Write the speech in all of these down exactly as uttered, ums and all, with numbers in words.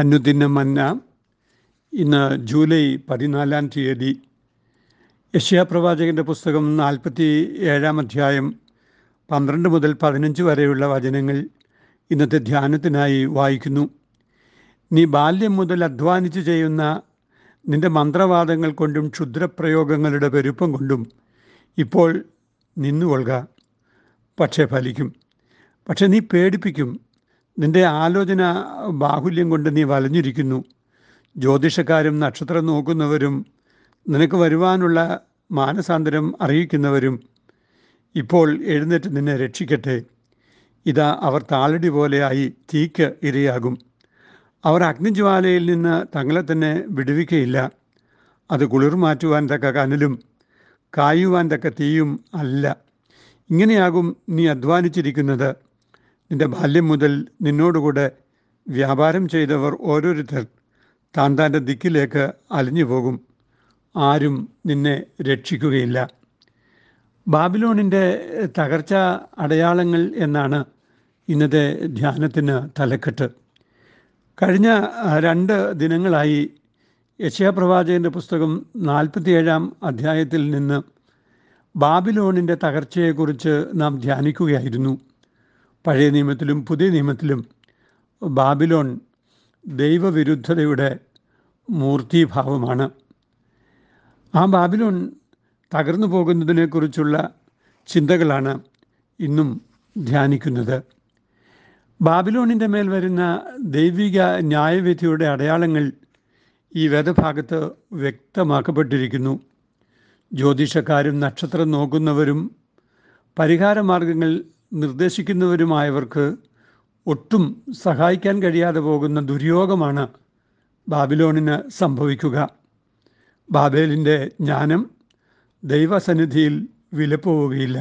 അനുദിന മന്ന ഇന്ന് ജൂലൈ പതിനാലാം തീയതി യെശയ്യാ പ്രവാചകൻ്റെ പുസ്തകം നാൽപ്പത്തി ഏഴാം അധ്യായം പന്ത്രണ്ട് മുതൽ പതിനഞ്ച് വരെയുള്ള വചനങ്ങൾ ഇന്നത്തെ ധ്യാനത്തിനായി വായിക്കുന്നു. നീ ബാല്യം മുതൽ അധ്വാനിച്ച് ചെയ്യുന്ന നിൻ്റെ മന്ത്രവാദങ്ങൾ കൊണ്ടും ക്ഷുദ്രപ്രയോഗങ്ങളുടെ പെരുപ്പം കൊണ്ടും ഇപ്പോൾ നിന്നുകൊള്ളുക, പക്ഷേ ഫലിക്കും. പക്ഷെ നീ പേടിപ്പിക്കും. നിൻ്റെ ആലോചന ബാഹുല്യം കൊണ്ട് നീ വലഞ്ഞിരിക്കുന്നു. ജ്യോതിഷക്കാരും നക്ഷത്രം നോക്കുന്നവരും നിനക്ക് വരുവാനുള്ള മാനസാന്തരം അറിയിക്കുന്നവരും ഇപ്പോൾ എഴുന്നേറ്റ് നിന്നെ രക്ഷിക്കട്ടെ. ഇതാ, അവർ താളടി പോലെയായി തീക്ക് ഇരയാകും. അവർ അഗ്നിജ്വാലയിൽ നിന്ന് തങ്ങളെ തന്നെ വിടുവിക്കയില്ല. അത് കുളിർ മാറ്റുവാൻ തക്ക കനലും കായുവാൻ തക്ക തീയും അല്ല. ഇങ്ങനെയാകും നീ അധ്വാനിച്ചിരിക്കുന്നത്. നിൻ്റെ ബാല്യം മുതൽ നിന്നോടുകൂടെ വ്യാപാരം ചെയ്തവർ ഓരോരുത്തർ താൻ താൻ്റെ ദിക്കിലേക്ക് അലിഞ്ഞു പോകും. ആരും നിന്നെ രക്ഷിക്കുകയില്ല. ബാബിലോണിൻ്റെ തകർച്ച അടയാളങ്ങൾ എന്നാണ് ഇന്നത്തെ ധ്യാനത്തിന് തലക്കെട്ട്. കഴിഞ്ഞ രണ്ട് ദിനങ്ങളായി യെശയ്യാ പ്രവാചകൻ്റെ പുസ്തകം നാൽപ്പത്തിയേഴാം അധ്യായത്തിൽ നിന്ന് ബാബിലോണിൻ്റെ തകർച്ചയെക്കുറിച്ച് നാം ധ്യാനിക്കുകയായിരുന്നു. പഴയ നിയമത്തിലും പുതിയ നിയമത്തിലും ബാബിലോൺ ദൈവവിരുദ്ധതയുടെ മൂർത്തീഭാവമാണ്. ആ ബാബിലോൺ തകർന്നു പോകുന്നതിനെക്കുറിച്ചുള്ള ചിന്തകളാണ് ഇന്നും ധ്യാനിക്കുന്നത്. ബാബിലോണിൻ്റെ മേൽ വരുന്ന ദൈവിക ന്യായവിധിയുടെ അടയാളങ്ങൾ ഈ വേദഭാഗത്ത് വ്യക്തമാക്കപ്പെട്ടിരിക്കുന്നു. ജ്യോതിഷക്കാരും നക്ഷത്രം നോക്കുന്നവരും പരിഹാരമാർഗങ്ങൾ നിർദ്ദേശിക്കുന്നവരുമായവർക്ക് ഒട്ടും സഹായിക്കാൻ കഴിയാതെ പോകുന്ന ദുര്യോഗമാണ് ബാബിലോണിന് സംഭവിക്കുക. ബാബേലിൻ്റെ ജ്ഞാനം ദൈവസന്നിധിയിൽ വിലപ്പോവുകയില്ല.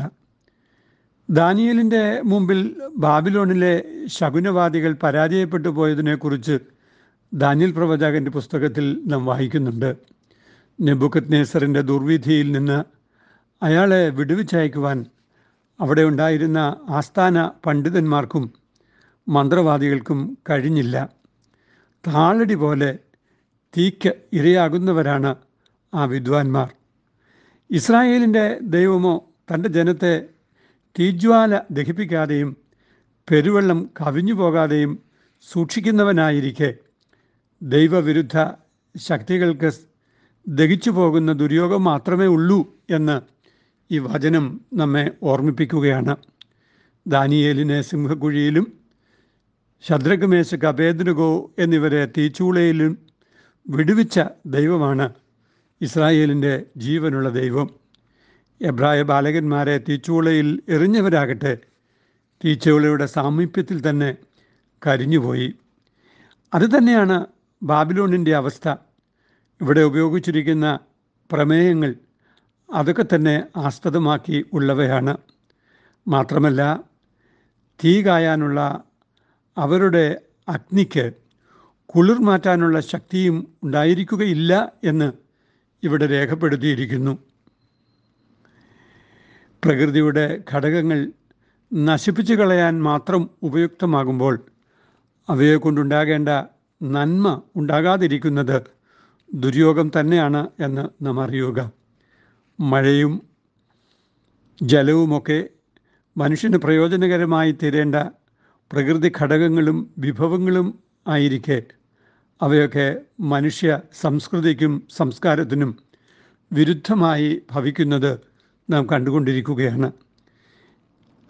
ദാനിയേലിൻ്റെ മുമ്പിൽ ബാബിലോണിലെ ശകുനവാദികൾ പരാജയപ്പെട്ടു പോയതിനെക്കുറിച്ച് ദാനിയേൽ പ്രവാചകൻ്റെ പുസ്തകത്തിൽ നാം വായിക്കുന്നുണ്ട്. നെബുക്കദ്നേസറിൻ്റെ ദുർവിധിയിൽ നിന്ന് അയാളെ വിടുവിച്ചയക്കുവാൻ അവിടെ ഉണ്ടായിരുന്ന ആസ്ഥാന പണ്ഡിതന്മാർക്കും മന്ത്രവാദികൾക്കും കഴിഞ്ഞില്ല. താളടി പോലെ തീക്ക് ഇരയാകുന്നവരാണ് ആ വിദ്വാൻമാർ. ഇസ്രായേലിൻ്റെ ദൈവമോ തൻ്റെ ജനത്തെ തീജ്വാല ദഹിപ്പിക്കാതെയും പെരുവെള്ളം കവിഞ്ഞു പോകാതെയും സൂക്ഷിക്കുന്നവനായിരിക്കെ ദൈവവിരുദ്ധ ശക്തികൾക്ക് ദഹിച്ചു പോകുന്ന ദുര്യോഗം മാത്രമേ ഉള്ളൂ എന്ന് ഈ വചനം നമ്മെ ഓർമ്മിപ്പിക്കുകയാണ്. ദാനിയേലിനെ സിംഹക്കുഴിയിലും ശദ്രഘമേശ അബേദ്നഗോ എന്നിവരെ തീച്ചൂളയിലും വിടുവിച്ച ദൈവമാണ് ഇസ്രായേലിൻ്റെ ജീവനുള്ള ദൈവം. എബ്രായ ബാലകന്മാരെ തീച്ചൂളയിൽ എറിഞ്ഞവരാകട്ടെ തീച്ചൂളയുടെ സാമീപ്യത്തിൽ തന്നെ കരിഞ്ഞുപോയി. അതുതന്നെയാണ് ബാബിലോണിൻ്റെ അവസ്ഥ. ഇവിടെ ഉപയോഗിച്ചിരിക്കുന്ന പ്രമേയങ്ങൾ അതൊക്കെ തന്നെ ആസ്പദമാക്കി ഉള്ളവയാണ്. മാത്രമല്ല, തീ കായാനുള്ള അവരുടെ അഗ്നിക്ക് കുളിർ മാറ്റാനുള്ള ശക്തിയും ഉണ്ടായിരിക്കുകയില്ല എന്ന് ഇവിടെ രേഖപ്പെടുത്തിയിരിക്കുന്നു. പ്രകൃതിയുടെ ഘടകങ്ങൾ നശിപ്പിച്ചു കളയാൻ മാത്രം ഉപയുക്തമാകുമ്പോൾ അവയെ കൊണ്ടുണ്ടാകേണ്ട നന്മ ഉണ്ടാകാതിരിക്കുന്നത് ദുര്യോഗം തന്നെയാണ് എന്ന് നാം അറിയുക. മഴയും ജലവുമൊക്കെ മനുഷ്യന് പ്രയോജനകരമായി തീരേണ്ട പ്രകൃതി ഘടകങ്ങളും വിഭവങ്ങളും ആയിരിക്കെ അവയൊക്കെ മനുഷ്യ സംസ്കൃതിക്കും സംസ്കാരത്തിനും വിരുദ്ധമായി ഭവിക്കുന്നത് നാം കണ്ടുകൊണ്ടിരിക്കുകയാണ്.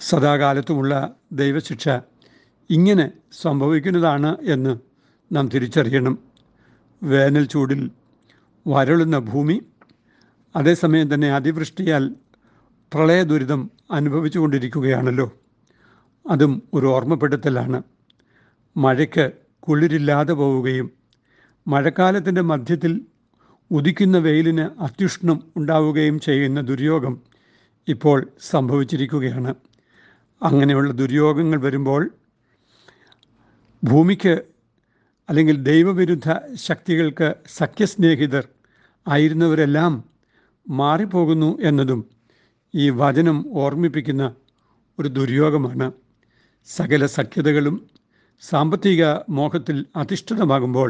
സദാകാലത്തുമുള്ള ദൈവശിക്ഷ ഇങ്ങനെ സംഭവിക്കുന്നതാണ് എന്ന് നാം തിരിച്ചറിയണം. വേനൽ ചൂടിൽ വരളുന്ന ഭൂമി അതേസമയം തന്നെ അതിവൃഷ്ടിയാൽ പ്രളയ ദുരിതം അനുഭവിച്ചു കൊണ്ടിരിക്കുകയാണല്ലോ. അതും ഒരു ഓർമ്മപ്പെടുത്തലാണ്. മഴയ്ക്ക് കുളിരില്ലാതെ പോവുകയും മഴക്കാലത്തിൻ്റെ മധ്യത്തിൽ ഉദിക്കുന്ന വെയിലിന് അത്യുഷ്ണം ഉണ്ടാവുകയും ചെയ്യുന്ന ദുര്യോഗം ഇപ്പോൾ സംഭവിച്ചിരിക്കുകയാണ്. അങ്ങനെയുള്ള ദുര്യോഗങ്ങൾ വരുമ്പോൾ ഭൂമിക്ക് അല്ലെങ്കിൽ ദൈവവിരുദ്ധ ശക്തികൾക്ക് സഖ്യസ്നേഹിതർ ആയിരുന്നവരെല്ലാം മാറിപ്പോകുന്നു എന്നതും ഈ വചനം ഓർമ്മിപ്പിക്കുന്ന ഒരു ദുര്യോഗമാണ്. സകല സഖ്യതകളും സാമ്പത്തിക മോഹത്തിൽ അധിഷ്ഠിതമാകുമ്പോൾ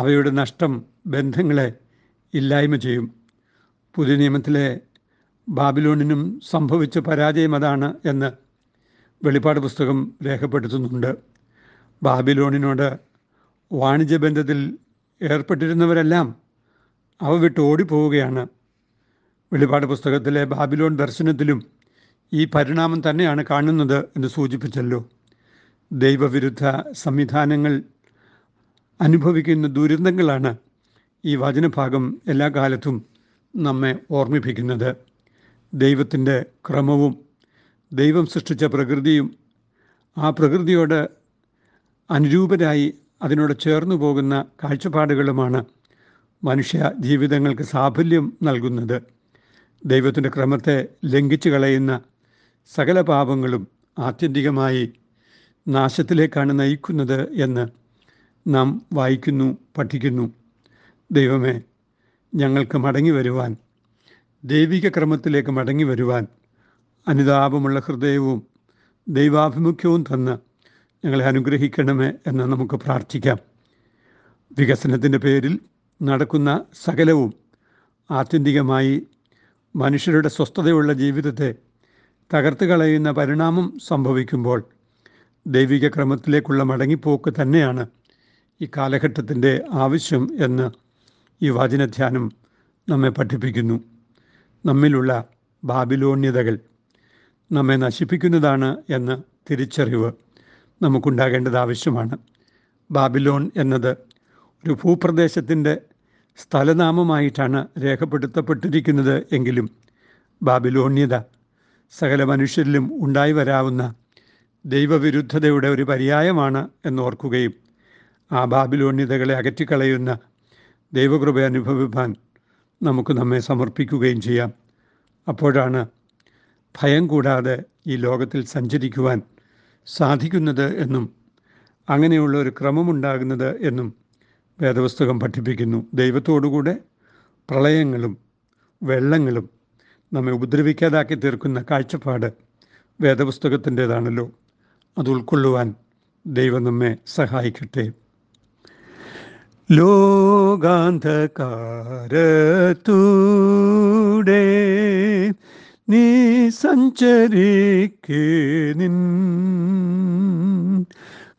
അവയുടെ നഷ്ടം ബന്ധങ്ങളെ ഇല്ലായ്മ ചെയ്യും. പുതിയ നിയമത്തിലെ ബാബിലോണിനും സംഭവിച്ച പരാജയം അതാണ് എന്ന് വെളിപ്പാട് പുസ്തകം രേഖപ്പെടുത്തുന്നുണ്ട്. ബാബിലോണിനോട് വാണിജ്യബന്ധത്തിൽ ഏർപ്പെട്ടിരുന്നവരെല്ലാം അവ വിട്ട് ഓടിപ്പോവുകയാണ്. വെളിപ്പാട് പുസ്തകത്തിലെ ബാബിലോൺ ദർശനത്തിലും ഈ പരിണാമം തന്നെയാണ് കാണുന്നത് എന്ന് സൂചിപ്പിച്ചല്ലോ. ദൈവവിരുദ്ധ സംവിധാനങ്ങൾ അനുഭവിക്കുന്ന ദുരന്തങ്ങളാണ് ഈ വചനഭാഗം എല്ലാ കാലത്തും നമ്മെ ഓർമ്മിപ്പിക്കുന്നത്. ദൈവത്തിൻ്റെ ക്രമവും ദൈവം സൃഷ്ടിച്ച പ്രകൃതിയും ആ പ്രകൃതിയോട് അനുരൂപരായി അതിനോട് ചേർന്നു പോകുന്ന കാഴ്ചപ്പാടുകളുമാണ് മനുഷ്യ ജീവിതങ്ങൾക്ക് സാഫല്യം നൽകുന്നത്. ദൈവത്തിൻ്റെ ക്രമത്തെ ലംഘിച്ചു കളയുന്ന സകല പാപങ്ങളും ആത്യന്തികമായി നാശത്തിലേക്കാണ് നയിക്കുന്നത് എന്ന് നാം വായിക്കുന്നു, പഠിക്കുന്നു. ദൈവമേ, ഞങ്ങൾക്ക് മടങ്ങി വരുവാൻ, ദൈവിക ക്രമത്തിലേക്ക് മടങ്ങി വരുവാൻ അനുതാപമുള്ള ഹൃദയവും ദൈവാഭിമുഖ്യവും തന്ന് ഞങ്ങളെ അനുഗ്രഹിക്കണമേ എന്ന് നമുക്ക് പ്രാർത്ഥിക്കാം. വികസനത്തിൻ്റെ പേരിൽ നടക്കുന്ന സകലവും ആത്യന്തികമായി മനുഷ്യരുടെ സ്വസ്ഥതയുള്ള ജീവിതത്തെ തകർത്ത് കളയുന്ന പരിണാമം സംഭവിക്കുമ്പോൾ ദൈവിക ക്രമത്തിലേക്കുള്ള മടങ്ങിപ്പോക്ക് തന്നെയാണ് ഈ കാലഘട്ടത്തിൻ്റെ ആവശ്യം എന്ന് ഈ വചനധ്യാനം നമ്മെ പഠിപ്പിക്കുന്നു. നമ്മിലുള്ള ബാബിലോണ്യതകൾ നമ്മെ നശിപ്പിക്കുന്നതാണ് എന്ന തിരിച്ചറിവ് നമുക്കുണ്ടാകേണ്ടത് ആവശ്യമാണ്. ബാബിലോൺ എന്നത് ഒരു ഭൂപ്രദേശത്തിൻ്റെ സ്ഥലനാമമായിട്ടാണ് രേഖപ്പെടുത്തപ്പെട്ടിരിക്കുന്നത് എങ്കിലും ബാബിലോണ്യത സകല മനുഷ്യരിലും ഉണ്ടായി വരാവുന്ന ദൈവവിരുദ്ധതയുടെ ഒരു പര്യായമാണ് എന്നോർക്കുകയും ആ ബാബിലോണ്യതകളെ അകറ്റിക്കളയുന്ന ദൈവകൃപ അനുഭവിപ്പാൻ നമുക്ക് നമ്മെ സമർപ്പിക്കുകയും ചെയ്യാം. അപ്പോഴാണ് ഭയം കൂടാതെ ഈ ലോകത്തിൽ സഞ്ചരിക്കുവാൻ സാധിക്കുന്നത് എന്നും അങ്ങനെയുള്ള ഒരു ക്രമമുണ്ടാകുന്നത് എന്നും വേദപുസ്തകം പഠിപ്പിക്കുന്നു. ദൈവത്തോടുകൂടെ പ്രളയങ്ങളും വെള്ളങ്ങളും നമ്മെ ഉപദ്രവിക്കാതാക്കി തീർക്കുന്ന കാഴ്ചപ്പാട് വേദപുസ്തകത്തിൻ്റേതാണല്ലോ. അത് ഉൾക്കൊള്ളുവാൻ ദൈവം നമ്മെ സഹായിക്കട്ടെ. ലോകാന്ധകാരത്തൂടെ നീ സഞ്ചരിക്കിൻ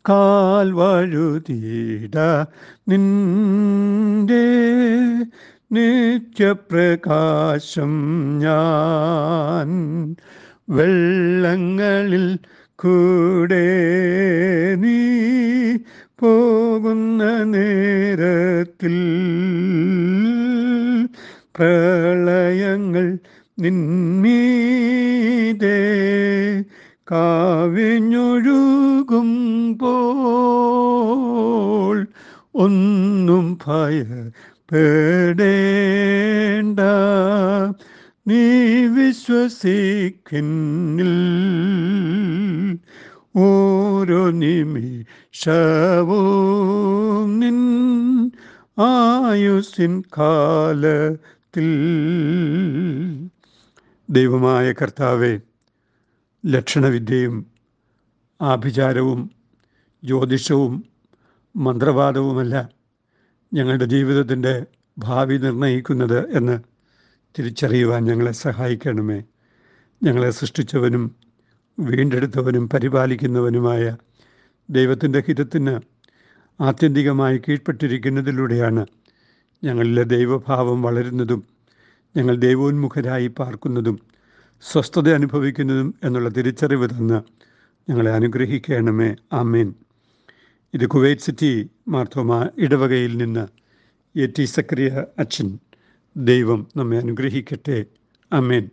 കാൽ വഴുതിട നിന്റെ നിത്യപ്രകാശം ഞാൻ വെള്ളങ്ങളിൽ കൂടെ നീ പോകുന്ന നേരത്തിൽ പ്രളയങ്ങൾ നിന്മീതെ കാവിഞ്ഞൊഴുകുമ്പോൾ ഒന്നും ഭയപ്പെടേണ്ട, നീ വിശ്വസിക്കുന്നിൽ ഓരോ നിമിഷവും നിൻ ആയുസിൻ കാലത്തിൽ. ദൈവമായ കർത്താവേ, ലക്ഷണവിദ്യയും ആഭിചാരവും ജ്യോതിഷവും മന്ത്രവാദവുമല്ല ഞങ്ങളുടെ ജീവിതത്തിൻ്റെ ഭാവി നിർണ്ണയിക്കുന്നത് എന്ന് തിരിച്ചറിയുവാൻ ഞങ്ങളെ സഹായിക്കണമേ. ഞങ്ങളെ സൃഷ്ടിച്ചവനും വീണ്ടെടുത്തവനും പരിപാലിക്കുന്നവനുമായ ദൈവത്തിൻ്റെ ഹിതത്തിന് ആത്യന്തികമായി കീഴ്പ്പെട്ടിരിക്കുന്നതിലൂടെയാണ് ഞങ്ങളിലെ ദൈവഭാവം വളരുന്നതും ഞങ്ങൾ ദൈവോന്മുഖരായി പാർക്കുന്നതും സ്വസ്ഥത അനുഭവിക്കുന്നതും എന്നുള്ള തിരിച്ചറിവ് തന്ന് ഞങ്ങളെ അനുഗ്രഹിക്കണമേ. ആമേൻ. ഇത് കുവൈറ്റ് സിറ്റി മാർത്തോ മാ ഇടവകയിൽ നിന്ന് എ ടി സക്രിയ അച്ഛൻ. ദൈവം നമ്മെ അനുഗ്രഹിക്കട്ടെ. ആമേൻ.